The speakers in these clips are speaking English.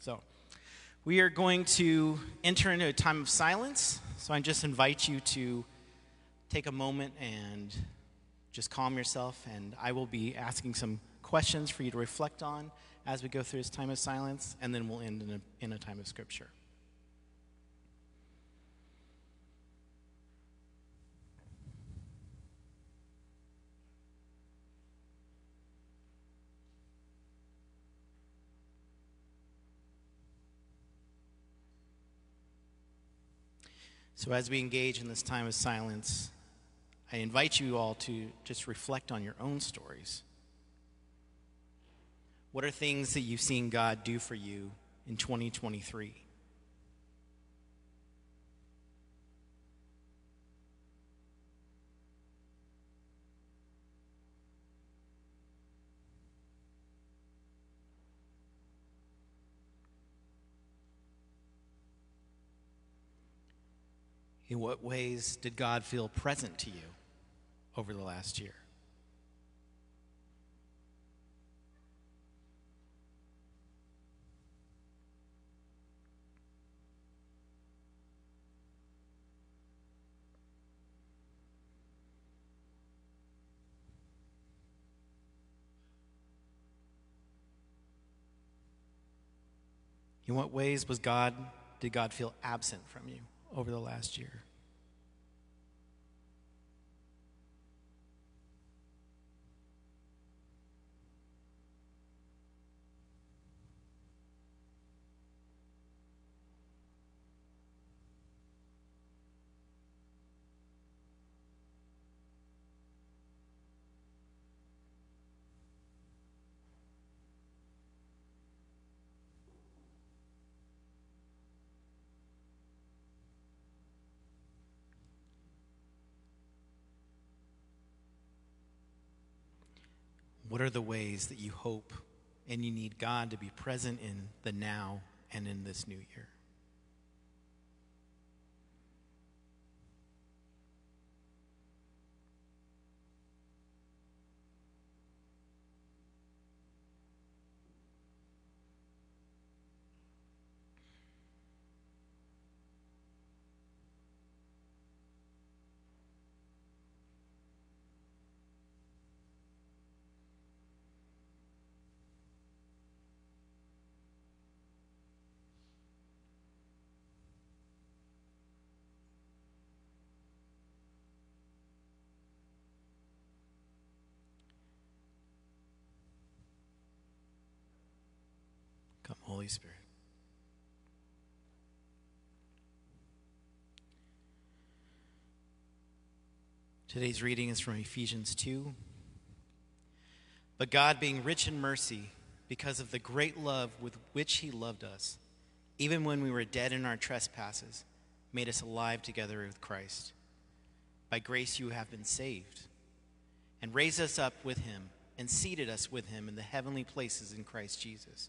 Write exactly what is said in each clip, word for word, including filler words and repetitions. So we are going to enter into a time of silence. So I just invite you to take a moment and just calm yourself. And I will be asking some questions for you to reflect on as we go through this time of silence. And then we'll end in a, in a time of scripture. So as we engage in this time of silence, I invite you all to just reflect on your own stories. What are things that you've seen God do for you in twenty twenty-three? In what ways did God feel present to you over the last year? In what ways was God, did God feel absent from you over the last year? What are the ways that you hope and you need God to be present in the now and in this new year? Holy Spirit. Today's reading is from Ephesians two. But God, being rich in mercy, because of the great love with which he loved us, even when we were dead in our trespasses, made us alive together with Christ. By grace you have been saved, and raised us up with him, and seated us with him in the heavenly places in Christ Jesus,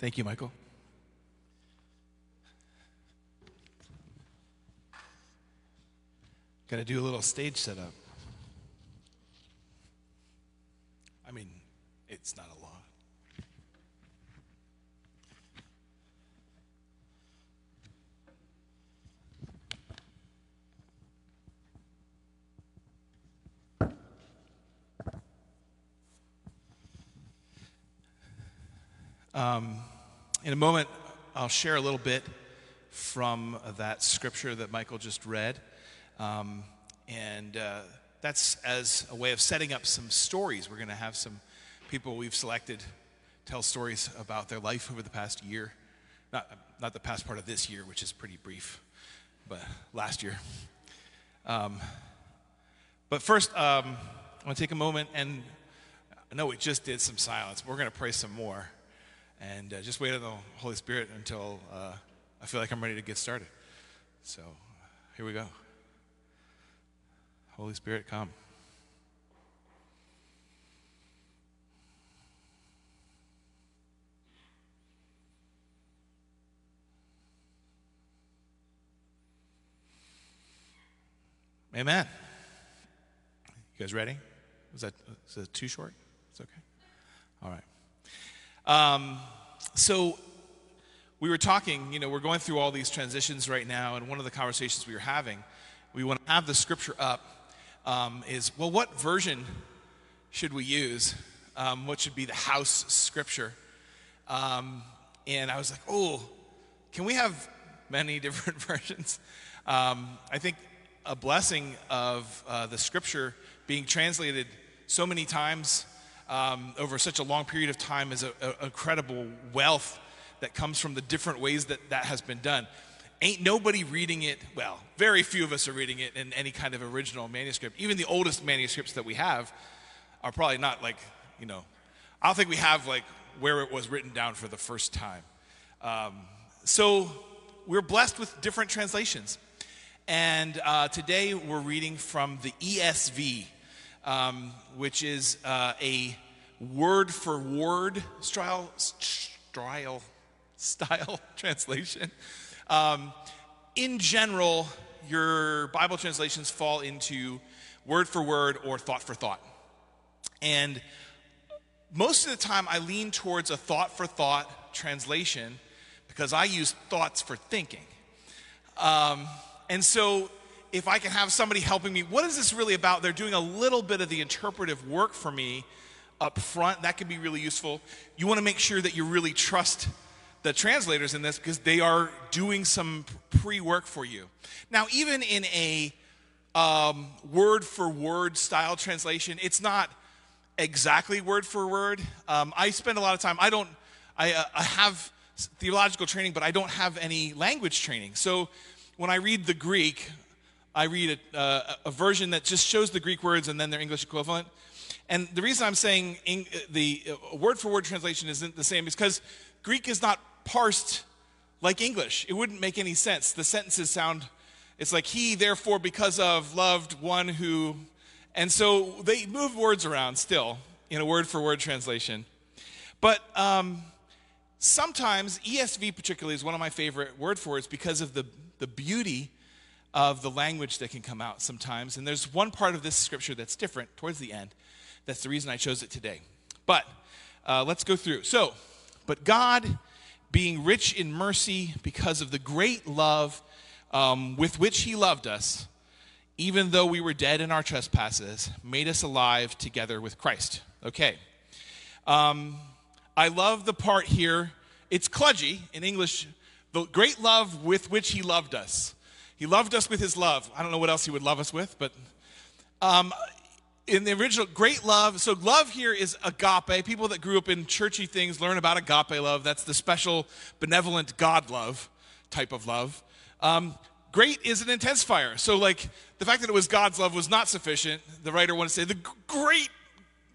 Thank you, Michael. Got to do a little stage setup. I mean, it's not a lot. Um, in a moment, I'll share a little bit from that scripture that Michael just read. Um, and uh, that's as a way of setting up some stories. We're going to have some people we've selected tell stories about their life over the past year. Not, not the past part of this year, which is pretty brief, but last year. Um, but first, um, I want to take a moment and No, it just did some silence. We're going to pray some more. And uh, just wait on the Holy Spirit until uh, I feel like I'm ready to get started. So here we go. Holy Spirit, come. Amen. You guys ready? Was that, was that too short? It's okay. All right. Um, so we were talking, you know, we're going through all these transitions right now, and one of the conversations we were having, we want to have the scripture up, um, is, well, what version should we use? Um, what should be the house scripture? Um, and I was like, oh, can we have many different versions? Um, I think a blessing of uh, the scripture being translated so many times um, over such a long period of time is an incredible wealth that comes from the different ways that that has been done. Ain't nobody reading it, well, very few of us are reading it in any kind of original manuscript. Even the oldest manuscripts that we have are probably not like, you know, I don't think we have like where it was written down for the first time. Um, so we're blessed with different translations. And uh, today we're reading from the E S V, um, which is uh, a word-for-word style, style, style translation. Um, in general, your Bible translations fall into word-for-word or thought-for-thought. And most of the time I lean towards a thought-for-thought translation because I use thoughts for thinking. Um, And so if I can have somebody helping me, what is this really about? They're doing a little bit of the interpretive work for me up front. That can be really useful. You want to make sure that you really trust the translators in this because they are doing some pre-work for you. Now, even in a um, word-for-word style translation, it's not exactly word-for-word. Um, I spend a lot of time, I don't, I, uh, I have theological training, but I don't have any language training. So when I read the Greek, I read a, uh, a version that just shows the Greek words and then their English equivalent. And the reason I'm saying in, the word-for-word translation isn't the same is because Greek is not parsed like English. It wouldn't make any sense. The sentences sound, it's like he, therefore, because of, loved one who, and so they move words around still in a word-for-word translation. But um, sometimes, E S V particularly is one of my favorite word-for-words because of the the beauty of the language that can come out sometimes. And there's one part of this scripture that's different towards the end. That's the reason I chose it today. But uh, let's go through. So, but God, being rich in mercy because of the great love um, with which he loved us, even though we were dead in our trespasses, made us alive together with Christ. Okay. Um, I love the part here. It's kludgy in English. The great love with which he loved us. He loved us with his love. I don't know what else he would love us with, but um, in the original, great love. So love here is agape. People that grew up in churchy things learn about agape love. That's the special, benevolent God love type of love. Um, great is an intensifier. So like the fact that it was God's love was not sufficient. The writer wanted to say the great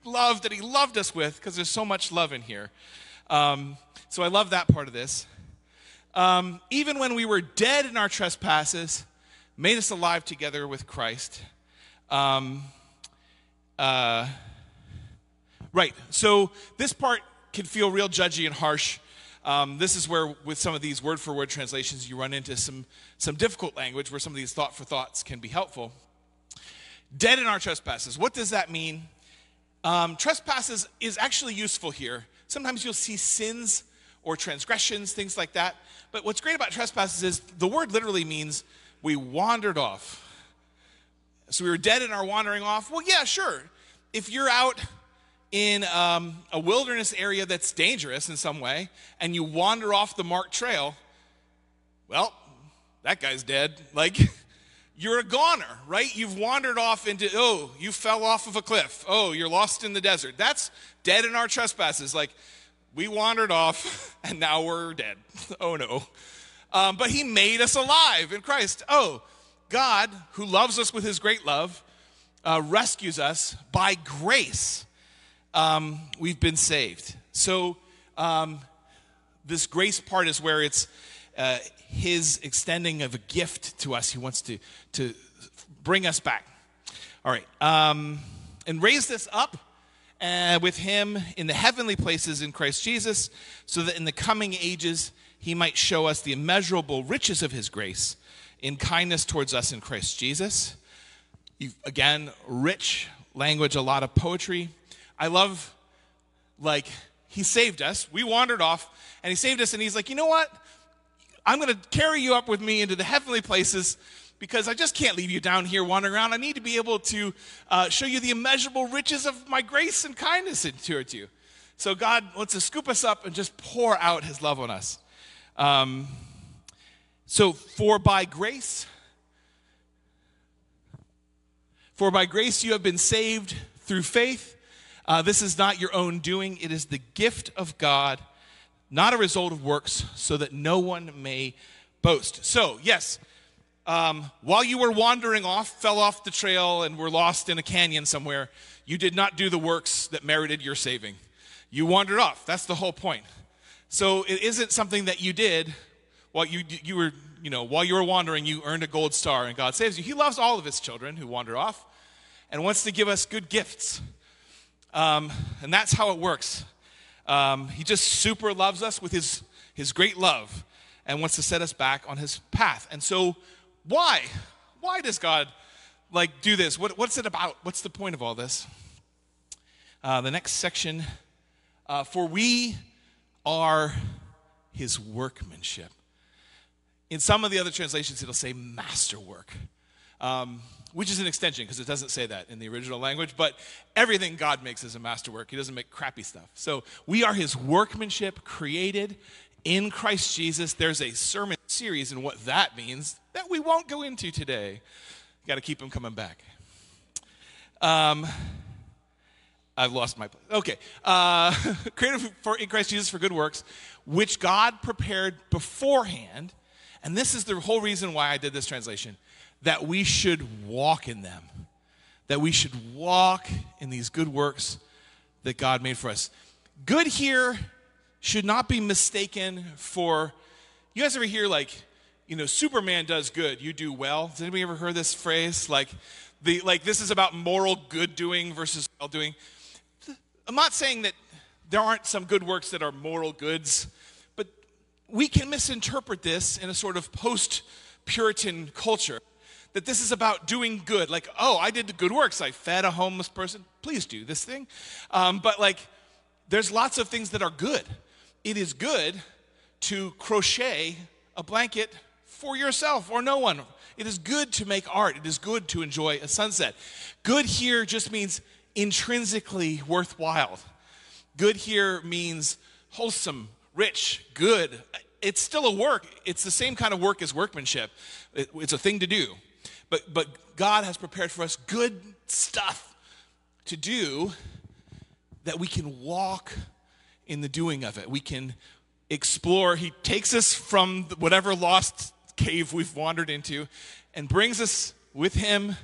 love that he loved us with because there's so much love in here. Um, so I love that part of this. Um, even when we were dead in our trespasses, made us alive together with Christ. Um, uh, right, so this part can feel real judgy and harsh. Um, this is where, with some of these word-for-word translations, you run into some, some difficult language where some of these thought-for-thoughts can be helpful. Dead in our trespasses, what does that mean? Um, trespasses is actually useful here. Sometimes you'll see sins or transgressions, things like that. But what's great about trespasses is the word literally means we wandered off. So we were dead in our wandering off. Well, yeah, sure. If you're out in um, a wilderness area that's dangerous in some way, and you wander off the marked trail, well, that guy's dead. Like, you're a goner, right? You've wandered off into, oh, you fell off of a cliff. Oh, you're lost in the desert. That's dead in our trespasses. Like, we wandered off, and now we're dead. Oh, no. Um, but he made us alive in Christ. Oh, God, who loves us with his great love, uh, rescues us by grace. um, we've been saved. So um, this grace part is where it's uh, his extending of a gift to us. He wants to, to bring us back. All right. Um, and raise this up uh, with him in the heavenly places in Christ Jesus, so that in the coming ages he might show us the immeasurable riches of his grace in kindness towards us in Christ Jesus. You've, again, rich language, a lot of poetry. I love, like, he saved us. We wandered off, and he saved us, and he's like, you know what? I'm going to carry you up with me into the heavenly places, because I just can't leave you down here wandering around. I need to be able to uh, show you the immeasurable riches of my grace and kindness towards you. So God wants to scoop us up and just pour out his love on us. Um, so for by grace, for by grace you have been saved through faith. Uh, this is not your own doing. It is the gift of God, not a result of works, so that no one may boast. So, yes, um, while you were wandering off, fell off the trail and were lost in a canyon somewhere, you did not do the works that merited your saving. You wandered off. That's the whole point. So it isn't something that you did while you you were, you know, while you were wandering, you earned a gold star and God saves you. He loves all of his children who wander off and wants to give us good gifts. Um, and that's how it works. Um, he just super loves us with his, his great love and wants to set us back on his path. And so why? Why does God, like, do this? What, what's it about? What's the point of all this? Uh, the next section, uh, for we are his workmanship. In some of the other translations, it'll say masterwork, um, which is an extension because it doesn't say that in the original language, but everything God makes is a masterwork. He doesn't make crappy stuff. So we are his workmanship created in Christ Jesus. There's a sermon series and what that means that we won't go into today. You got to keep him coming back. Um, I've lost my place. Okay. Uh, created for, in Christ Jesus for good works, which God prepared beforehand. And this is the whole reason why I did this translation, that we should walk in them, that we should walk in these good works that God made for us. Good here should not be mistaken for, you guys ever hear, like, you know, Superman does good, you do well? Has anybody ever heard this phrase? Like, the, like this is about moral good doing versus well doing. I'm not saying that there aren't some good works that are moral goods, but we can misinterpret this in a sort of post-Puritan culture, that this is about doing good. Like, oh, I did the good works. I fed a homeless person. Please do this thing. Um, but, like, there's lots of things that are good. It is good to crochet a blanket for yourself or no one. It is good to make art. It is good to enjoy a sunset. Good here just means intrinsically worthwhile. Good here means wholesome, rich, good. It's still a work. It's the same kind of work as workmanship. It, it's a thing to do. But, but God has prepared for us good stuff to do that we can walk in the doing of it. We can explore. He takes us from whatever lost cave we've wandered into and brings us with him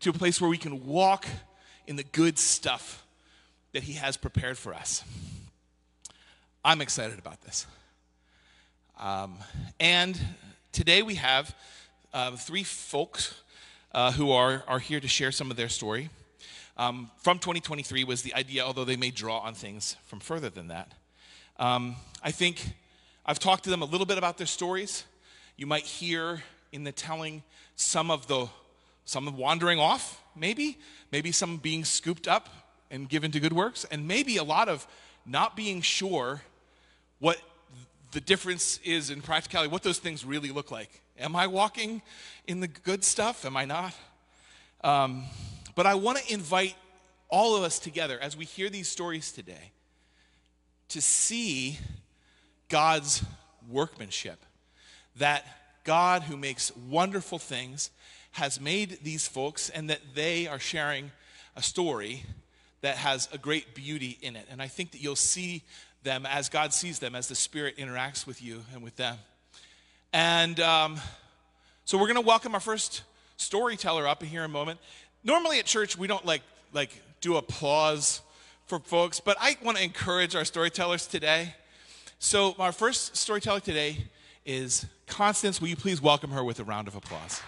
to a place where we can walk in the good stuff that he has prepared for us. I'm excited about this. Um, and today we have uh, three folks uh, who are, are here to share some of their story. Um, from twenty twenty-three was the idea, although they may draw on things from further than that. Um, I think I've talked to them a little bit about their stories. You might hear in the telling some of the some wandering off, maybe, maybe some being scooped up and given to good works, and maybe a lot of not being sure what the difference is in practicality, what those things really look like. Am I walking in the good stuff? Am I not? Um, but I want to invite all of us together as we hear these stories today to see God's workmanship, that God who makes wonderful things has made these folks, and that they are sharing a story that has a great beauty in it. And I think that you'll see them as God sees them, as the Spirit interacts with you and with them. And um, so we're going to welcome our first storyteller up here in a moment. Normally at church, we don't like like do applause for folks, but I want to encourage our storytellers today. So our first storyteller today is Constance. Will you please welcome her with a round of applause?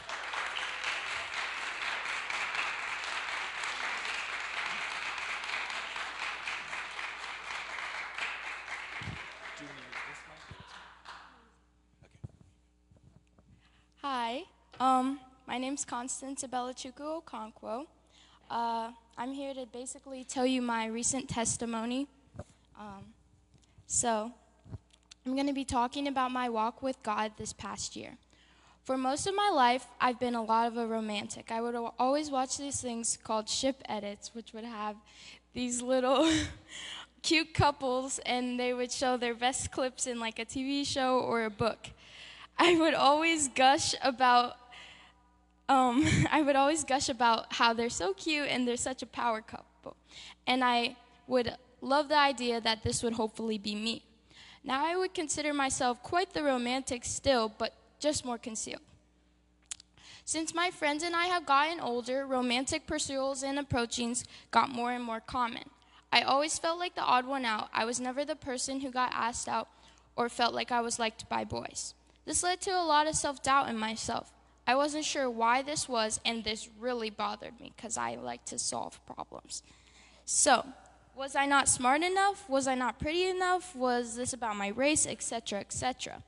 Hi, um, my name's Constance Abelichukwu Okonkwo. Uh, I'm here to basically tell you my recent testimony. Um, so, I'm going to be talking about my walk with God this past year. For most of my life, I've been a lot of a romantic. I would always watch these things called ship edits, which would have these little cute couples, and they would show their best clips in like a T V show or a book. I would always gush about Um, I would always gush about how they're so cute and they're such a power couple. And I would love the idea that this would hopefully be me. Now I would consider myself quite the romantic still, but just more concealed. Since my friends and I have gotten older, romantic pursuits and approachings got more and more common. I always felt like the odd one out. I was never the person who got asked out or felt like I was liked by boys. This led to a lot of self-doubt in myself. I wasn't sure why this was, and this really bothered me because I like to solve problems. So, was I not smart enough? Was I not pretty enough? Was this about my race, et cetera, et cetera?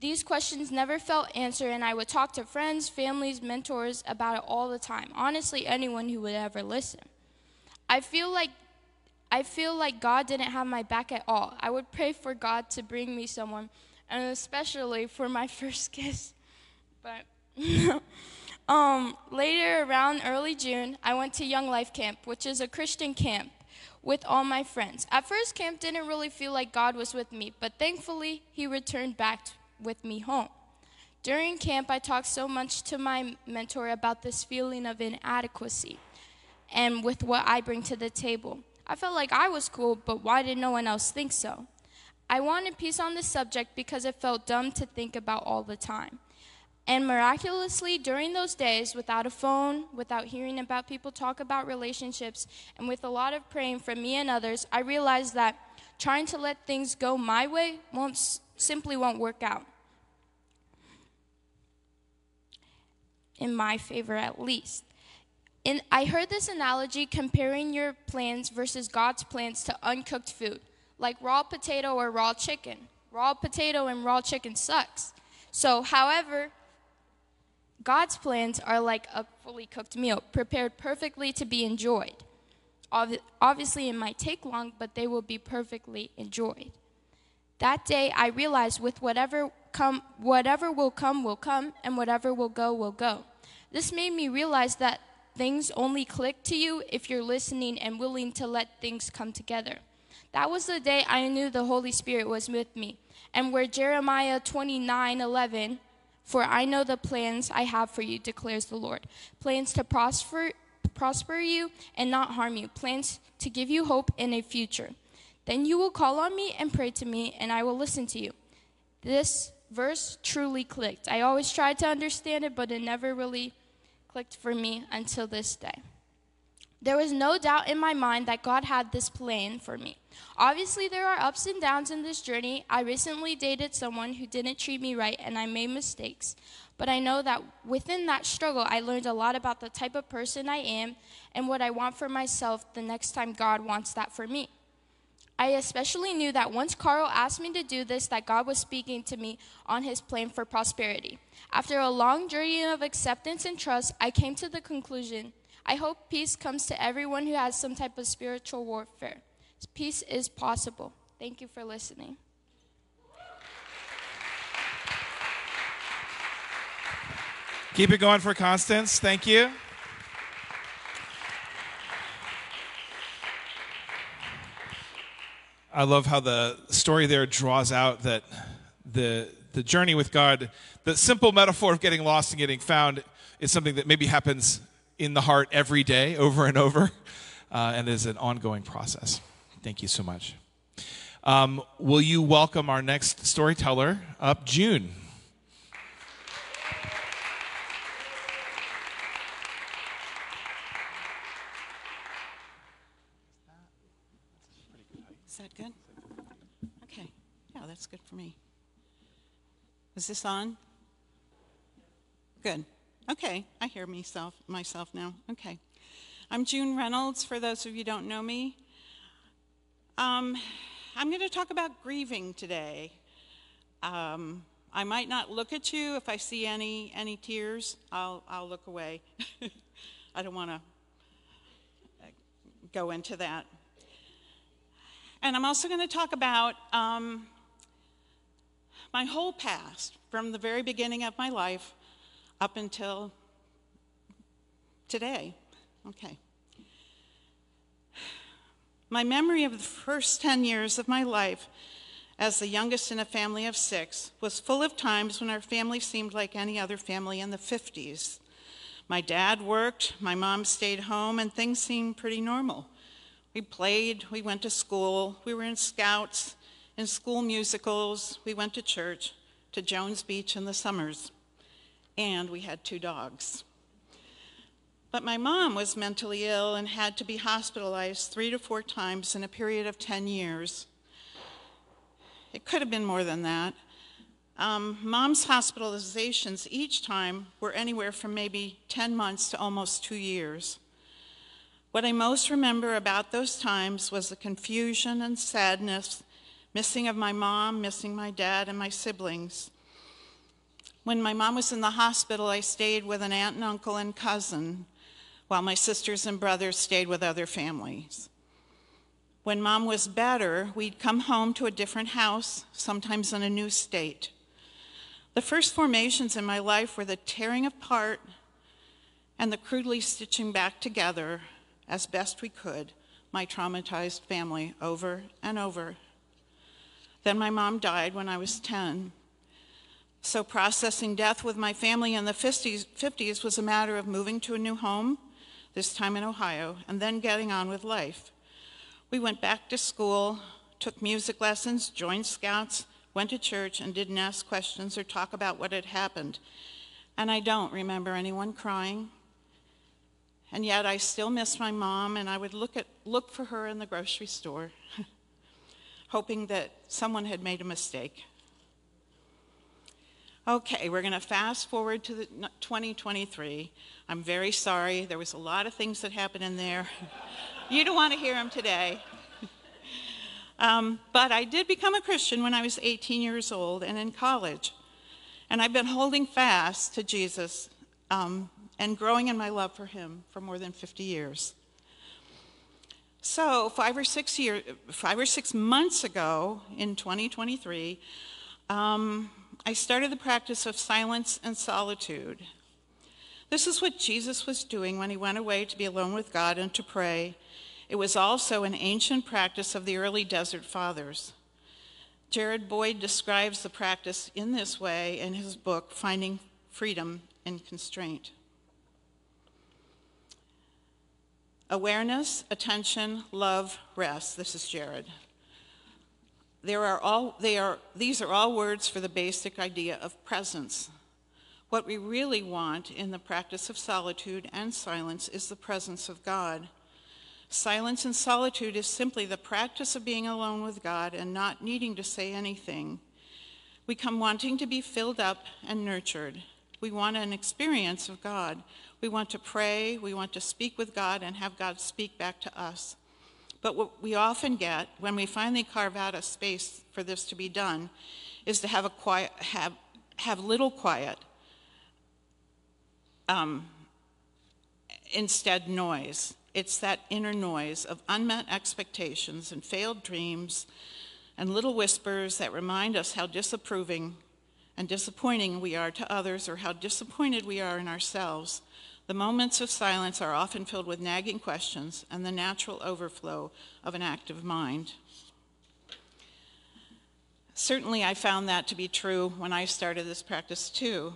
These questions never felt answered, and I would talk to friends, families, mentors about it all the time. Honestly, anyone who would ever listen. I feel like I feel like God didn't have my back at all. I would pray for God to bring me someone, and especially for my first kiss. But um, later, around early June, I went to Young Life Camp, which is a Christian camp, with all my friends. At first, camp didn't really feel like God was with me, but thankfully, he returned back with me home. During camp, I talked so much to my mentor about this feeling of inadequacy and with what I bring to the table. I felt like I was cool, but why did no one else think so? I wanted peace on this subject because it felt dumb to think about all the time. And miraculously, during those days, without a phone, without hearing about people talk about relationships, and with a lot of praying from me and others, I realized that trying to let things go my way won't, simply won't work out. In my favor, at least. And I heard this analogy comparing your plans versus God's plans to uncooked food, like raw potato or raw chicken. Raw potato and raw chicken sucks. So, however, God's plans are like a fully cooked meal, prepared perfectly to be enjoyed. Obviously, it might take long, but they will be perfectly enjoyed. That day, I realized with whatever come, whatever will come will come, and whatever will go will go. This made me realize that things only click to you if you're listening and willing to let things come together. That was the day I knew the Holy Spirit was with me, and where Jeremiah twenty-nine eleven. For I know the plans I have for you, declares the Lord. Plans to prosper, prosper you and not harm you. Plans to give you hope and a future. Then you will call on me and pray to me, and I will listen to you. This verse truly clicked. I always tried to understand it, but it never really clicked for me until this day. There was no doubt in my mind that God had this plan for me. Obviously, there are ups and downs in this journey. I recently dated someone who didn't treat me right, and I made mistakes. But I know that within that struggle, I learned a lot about the type of person I am and what I want for myself the next time God wants that for me. I especially knew that once Karl asked me to do this, that God was speaking to me on his plan for prosperity. After a long journey of acceptance and trust, I came to the conclusion I hope peace comes to everyone who has some type of spiritual warfare. Peace is possible. Thank you for listening. Keep it going for Constance. Thank you. I love how the story there draws out that the the journey with God, the simple metaphor of getting lost and getting found is something that maybe happens in the heart every day, over and over, uh, and is an ongoing process. Thank you so much. Um, will you welcome our next storyteller up, June? that good? Okay. Yeah, that's good for me. Is this on? Good. Okay. I hear myself, myself now. Okay. I'm June Reynolds, for those of you who don't know me. Um, I'm going to talk about grieving today. Um, I might not look at you. If I see any any tears, I'll, I'll look away. I don't want to go into that. And I'm also going to talk about um, my whole past, from the very beginning of my life up until today. Okay. My memory of the first ten years of my life as the youngest in a family of six was full of times when our family seemed like any other family in the fifties. My dad worked, my mom stayed home, and things seemed pretty normal. We played, we went to school, we were in scouts, in school musicals, we went to church, to Jones Beach in the summers, and we had two dogs. But my mom was mentally ill and had to be hospitalized three to four times in a period of ten years. It could have been more than that. Um, mom's hospitalizations each time were anywhere from maybe ten months to almost two years. What I most remember about those times was the confusion and sadness, missing of my mom, missing my dad, and my siblings. When my mom was in the hospital, I stayed with an aunt and uncle and cousin, while my sisters and brothers stayed with other families. When mom was better, we'd come home to a different house, sometimes in a new state. The first formations in my life were the tearing apart and the crudely stitching back together, as best we could, my traumatized family over and over. Then my mom died when I was ten. So processing death with my family in the fifties was a matter of moving to a new home, this time in Ohio, and then getting on with life. We went back to school, took music lessons, joined scouts, went to church, and didn't ask questions or talk about what had happened. And I don't remember anyone crying. And yet I still miss my mom, and I would look, at, look for her in the grocery store, hoping that someone had made a mistake. Okay, we're going to fast forward to the twenty twenty-three. I'm very sorry. There was a lot of things that happened in there. You don't want to hear them today. um, but I did become a Christian when I was eighteen years old and in college. And I've been holding fast to Jesus um, and growing in my love for him for more than fifty years. So five or six, year, five or six months ago in twenty twenty-three, um, I started the practice of silence and solitude. This is what Jesus was doing when he went away to be alone with God and to pray. It was also an ancient practice of the early Desert Fathers. Jared Boyd describes the practice in this way in his book, Finding Freedom in Constraint. Awareness, attention, love, rest. This is Jared. There are all, they are, these are all words for the basic idea of presence. What we really want in the practice of solitude and silence is the presence of God. Silence and solitude is simply the practice of being alone with God and not needing to say anything. We come wanting to be filled up and nurtured. We want an experience of God. We want to pray, we want to speak with God and have God speak back to us. But what we often get when we finally carve out a space for this to be done is to have, a quiet, have, have little quiet, um, instead noise. It's that inner noise of unmet expectations and failed dreams and little whispers that remind us how disapproving and disappointing we are to others or how disappointed we are in ourselves. The moments of silence are often filled with nagging questions and the natural overflow of an active mind. Certainly, I found that to be true when I started this practice, too.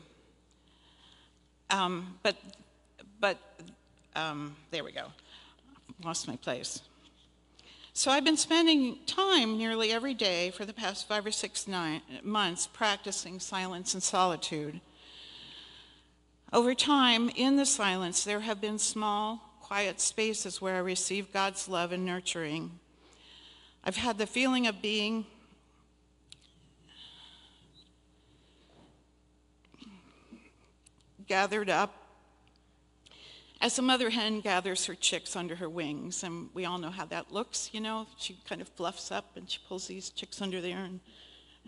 Um, but, but um, there we go. Lost my place. So I've been spending time nearly every day for the past five or six nine, months practicing silence and solitude. Over time, in the silence, there have been small, quiet spaces where I receive God's love and nurturing. I've had the feeling of being gathered up as a mother hen gathers her chicks under her wings, and we all know how that looks, you know. She kind of fluffs up and she pulls these chicks under there and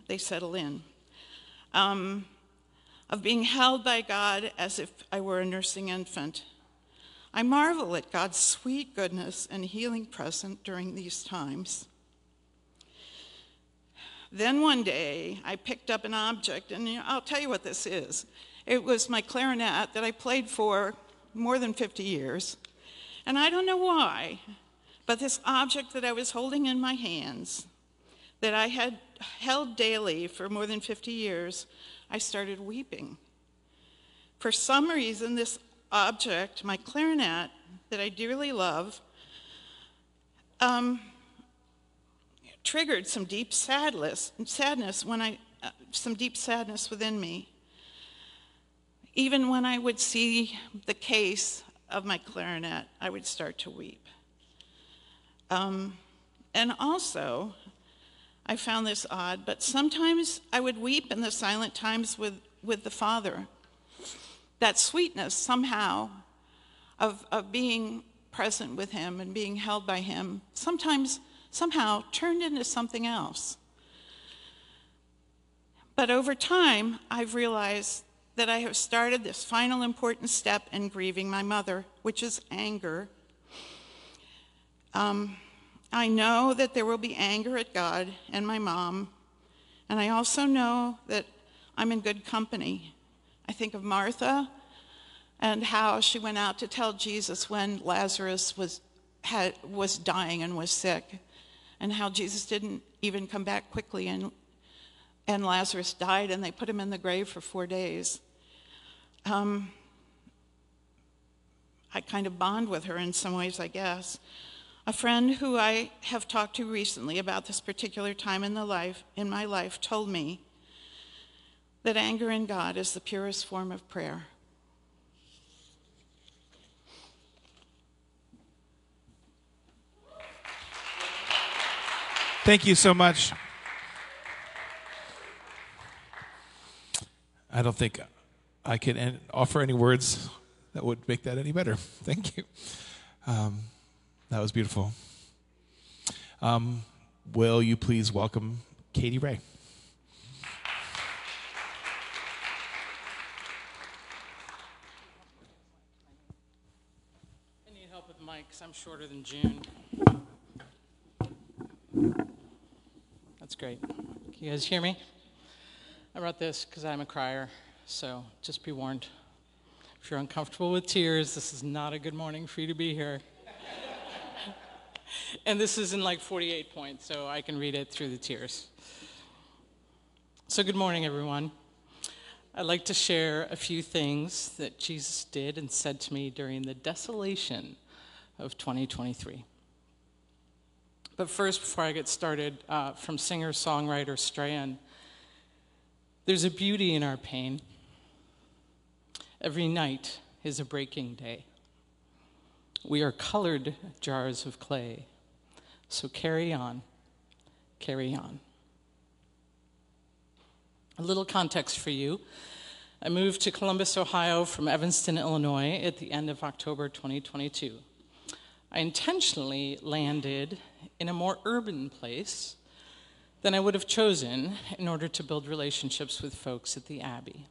they settle in. Um, of being held by God as if I were a nursing infant. I marvel at God's sweet goodness and healing present during these times. Then one day I picked up an object, and you know, I'll tell you what this is. It was my clarinet that I played for more than fifty years, and I don't know why, but this object that I was holding in my hands, that I had held daily for more than fifty years, I started weeping. For some reason, this object, my clarinet, that I dearly love, um, triggered some deep sadness, sadness when I, uh, some deep sadness within me. Even when I would see the case of my clarinet, I would start to weep. Um, and also, I found this odd, but sometimes I would weep in the silent times with, with the Father. That sweetness somehow of, of being present with him and being held by him sometimes somehow turned into something else. But over time, I've realized that I have started this final important step in grieving my mother, which is anger. Um, I know that there will be anger at God and my mom, and I also know that I'm in good company. I think of Martha and how she went out to tell Jesus when Lazarus was, had, was dying and was sick, and how Jesus didn't even come back quickly, and, and Lazarus died, and they put him in the grave for four days. Um, I kind of bond with her in some ways, I guess. A friend who I have talked to recently about this particular time in, the life, in my life told me that anger in God is the purest form of prayer. Thank you so much. I don't think I can offer any words that would make that any better. Thank you. Um, that was beautiful. Um, will you please welcome Katie Ray? I need help with the mic because I'm shorter than June. That's great. Can you guys hear me? I wrote this because I'm a crier, so just be warned. If you're uncomfortable with tears, this is not a good morning for you to be here. And this is in like forty-eight points, so I can read it through the tears. So good morning, everyone. I'd like to share a few things that Jesus did and said to me during the desolation of twenty twenty-three. But first, before I get started, uh, from singer-songwriter Strayan, there's a beauty in our pain. Every night is a breaking day. We are colored jars of clay. So carry on, carry on. A little context for you. I moved to Columbus, Ohio from Evanston, Illinois at the end of October twenty twenty-two. I intentionally landed in a more urban place than I would have chosen in order to build relationships with folks at the Abbey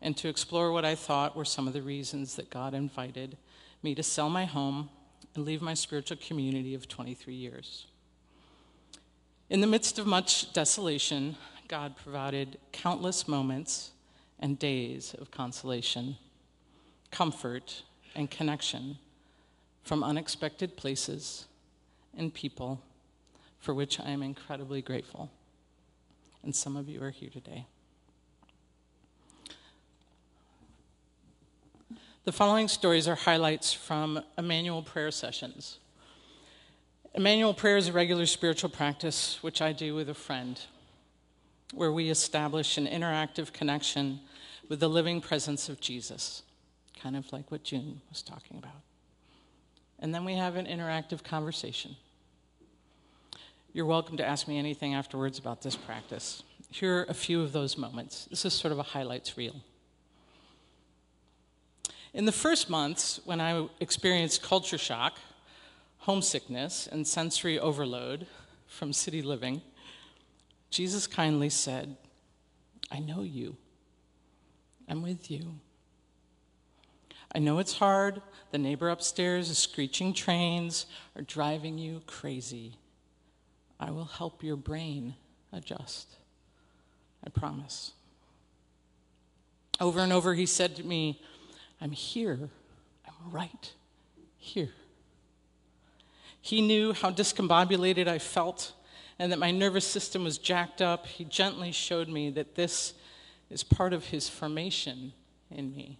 and to explore what I thought were some of the reasons that God invited me to sell my home and leave my spiritual community of twenty-three years. In the midst of much desolation, God provided countless moments and days of consolation, comfort, and connection from unexpected places and people, for which I am incredibly grateful. And some of you are here today. The following stories are highlights from Emmanuel Prayer Sessions. Emmanuel Prayer is a regular spiritual practice which I do with a friend, where we establish an interactive connection with the living presence of Jesus, kind of like what June was talking about. And then we have an interactive conversation. You're welcome to ask me anything afterwards about this practice. Here are a few of those moments. This is sort of a highlights reel. In the first months, when I experienced culture shock, homesickness, and sensory overload from city living, Jesus kindly said, I know you. I'm with you. I know it's hard. The neighbor upstairs is screeching trains or driving you crazy. I will help your brain adjust. I promise. Over and over he said to me, I'm here. I'm right here. He knew how discombobulated I felt and that my nervous system was jacked up. He gently showed me that this is part of his formation in me,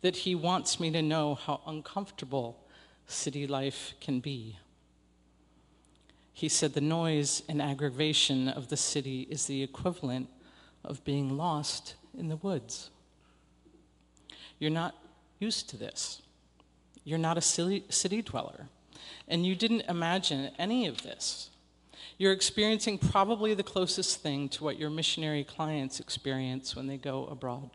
that he wants me to know how uncomfortable city life can be. He said the noise and aggravation of the city is the equivalent of being lost in the woods. You're not used to this. You're not a city dweller, and you didn't imagine any of this. You're experiencing probably the closest thing to what your missionary clients experience when they go abroad.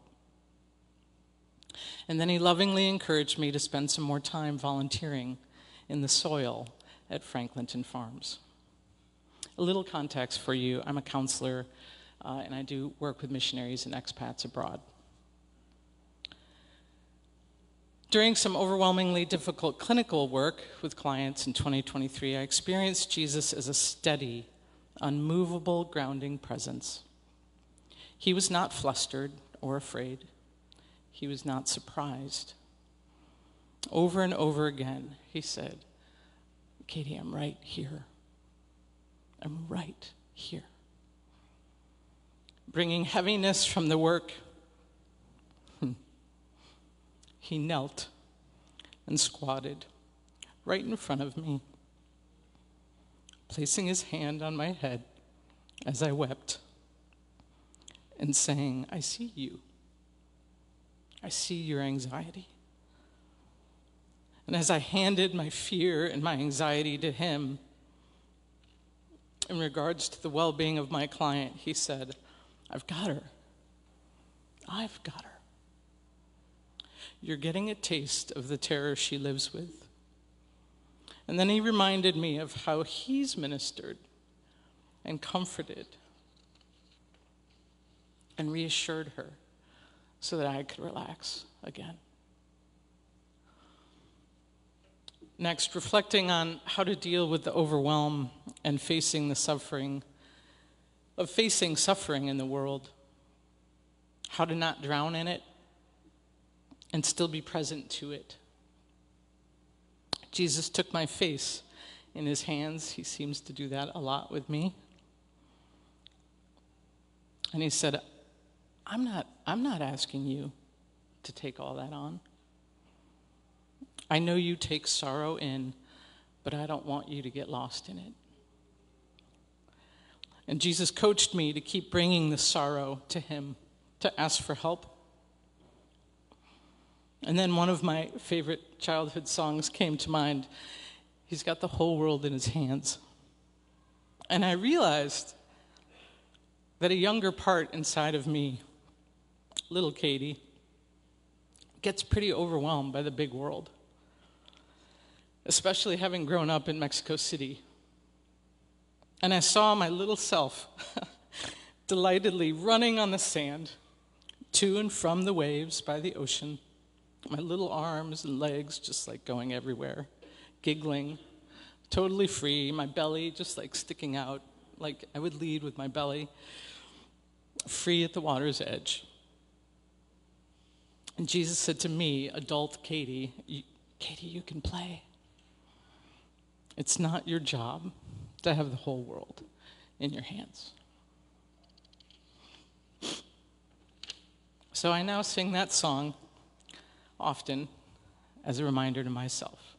And then he lovingly encouraged me to spend some more time volunteering in the soil at Franklinton Farms. A little context for you. I'm a counselor, uh, and I do work with missionaries and expats abroad. During some overwhelmingly difficult clinical work with clients in twenty twenty-three, I experienced Jesus as a steady, unmovable, grounding presence. He was not flustered or afraid. He was not surprised. Over and over again, he said, Katie, I'm right here. I'm right here. Bringing heaviness from the work, he knelt and squatted right in front of me, placing his hand on my head as I wept and saying, I see you. I see your anxiety. And as I handed my fear and my anxiety to him, in regards to the well-being of my client, he said, I've got her. I've got her. You're getting a taste of the terror she lives with. And then he reminded me of how he's ministered and comforted and reassured her so that I could relax again. Next, reflecting on how to deal with the overwhelm and facing the suffering, of facing suffering in the world, how to not drown in it, and still be present to it. Jesus took my face in his hands. He seems to do that a lot with me. And he said, I'm not, I'm not asking you to take all that on. I know you take sorrow in, but I don't want you to get lost in it. And Jesus coached me to keep bringing the sorrow to him, to ask for help. And then one of my favorite childhood songs came to mind. He's got the whole world in his hands. And I realized that a younger part inside of me, little Katie, gets pretty overwhelmed by the big world, especially having grown up in Mexico City. And I saw my little self delightedly running on the sand to and from the waves by the ocean, my little arms and legs just like going everywhere, giggling, totally free, my belly just like sticking out, like I would lead with my belly, free at the water's edge. And Jesus said to me, adult Katie, you, Katie, you can play. It's not your job to have the whole world in your hands. So I now sing that song often as a reminder to myself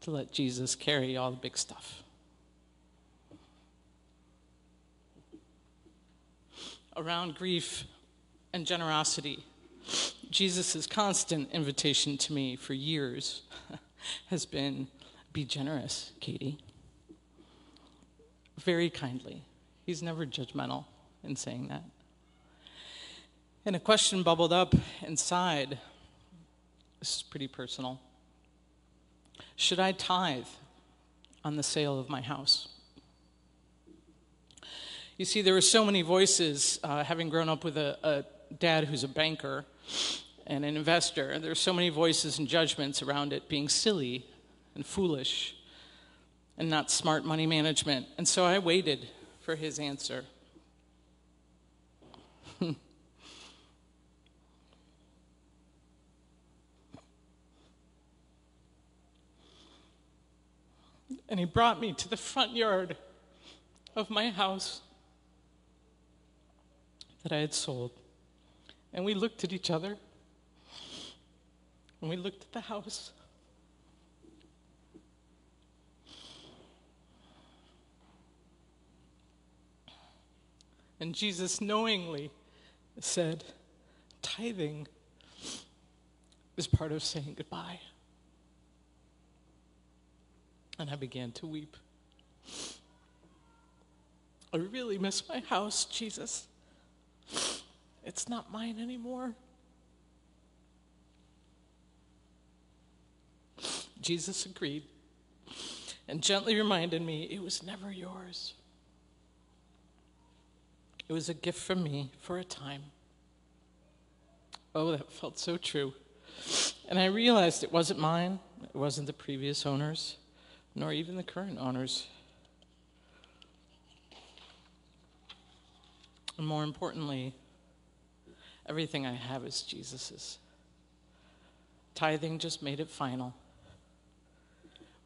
to let Jesus carry all the big stuff. Around grief and generosity, Jesus' constant invitation to me for years has been, be generous, Katie. very kindly. He's never judgmental in saying that. And a question bubbled up inside. This is pretty personal. Should I tithe on the sale of my house? You see, there were so many voices, uh, having grown up with a, a dad who's a banker and an investor, there were so many voices and judgments around it being silly and foolish and not smart money management. And so I waited for his answer. And he brought me to the front yard of my house that I had sold. And we looked at each other. And we looked at the house. And Jesus knowingly said, tithing is part of saying goodbye. And I began to weep. I really miss my house, Jesus. It's not mine anymore. Jesus agreed and gently reminded me it was never yours. It was a gift from me for a time. Oh, that felt so true. And I realized it wasn't mine. It wasn't the previous owner's, nor even the current owner's. And more importantly, everything I have is Jesus's. Tithing just made it final,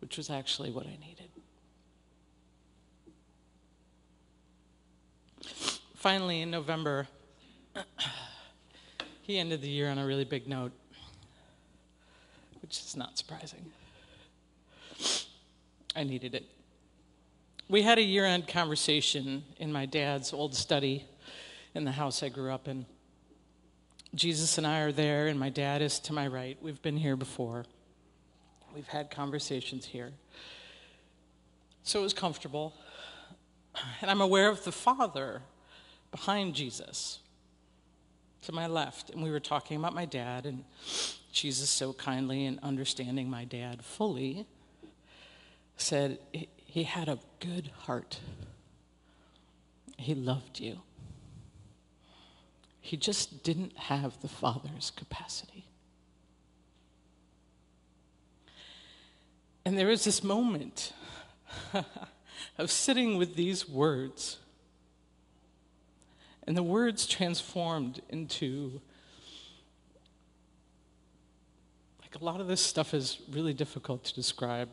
which was actually what I needed. Finally, in November, he ended the year on a really big note, which is not surprising. I needed it. We had a year-end conversation in my dad's old study in the house I grew up in. Jesus and I are there, and my dad is to my right. We've been here before. We've had conversations here. So it was comfortable. And I'm aware of the Father behind Jesus to my left. And we were talking about my dad, and Jesus so kindly and understanding my dad fully said, he had a good heart. He loved you. He just didn't have the Father's capacity. And there was this moment of sitting with these words. And the words transformed into, like, a lot of this stuff is really difficult to describe.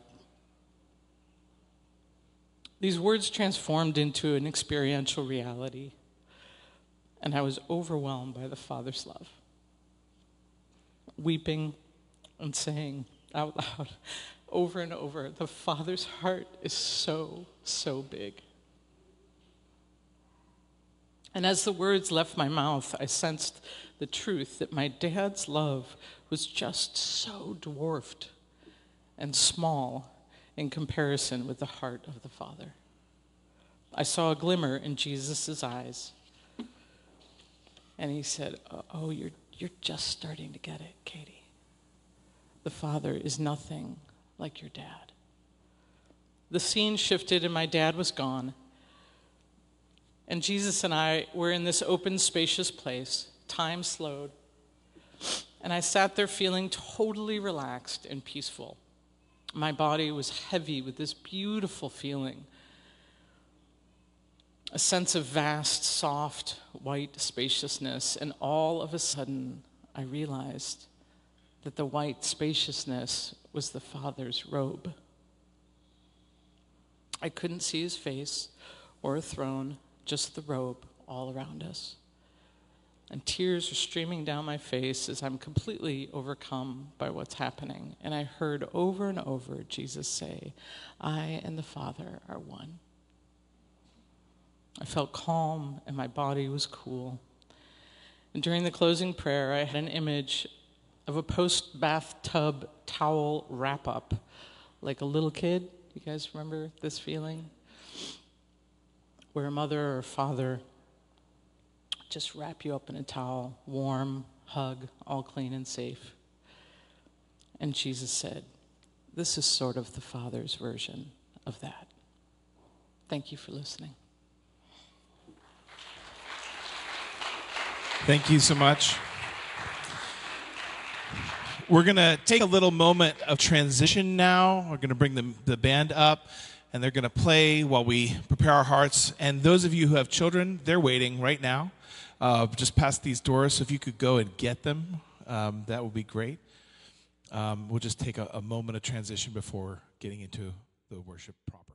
These words transformed into an experiential reality, and I was overwhelmed by the Father's love, weeping and saying out loud over and over, the Father's heart is so, so big. And as the words left my mouth, I sensed the truth that my dad's love was just so dwarfed and small in comparison with the heart of the Father. I saw a glimmer in Jesus' eyes. And he said, oh, you're, you're just starting to get it, Katie. The Father is nothing like your dad. The scene shifted and my dad was gone. And Jesus and I were in this open, spacious place. Time slowed. And I sat there feeling totally relaxed and peaceful. My body was heavy with this beautiful feeling, a sense of vast, soft, white spaciousness, and all of a sudden I realized that the white spaciousness was the Father's robe. I couldn't see his face or a throne, just the robe all around us. And tears are streaming down my face as I'm completely overcome by what's happening. And I heard over and over Jesus say, I and the Father are one. I felt calm and my body was cool. And during the closing prayer, I had an image of a post-bathtub towel wrap-up, like a little kid. You guys remember this feeling? where mother or father just wrap you up in a towel, warm, hug, all clean and safe. And Jesus said, this is sort of the Father's version of that. Thank you for listening. Thank you so much. We're going to take a little moment of transition now. We're going to bring the, the band up, and they're going to play while we prepare our hearts. And those of you who have children, they're waiting right now, uh, just past these doors. So if you could go and get them, um, that would be great. Um, we'll just take a, a moment of transition before getting into the worship proper.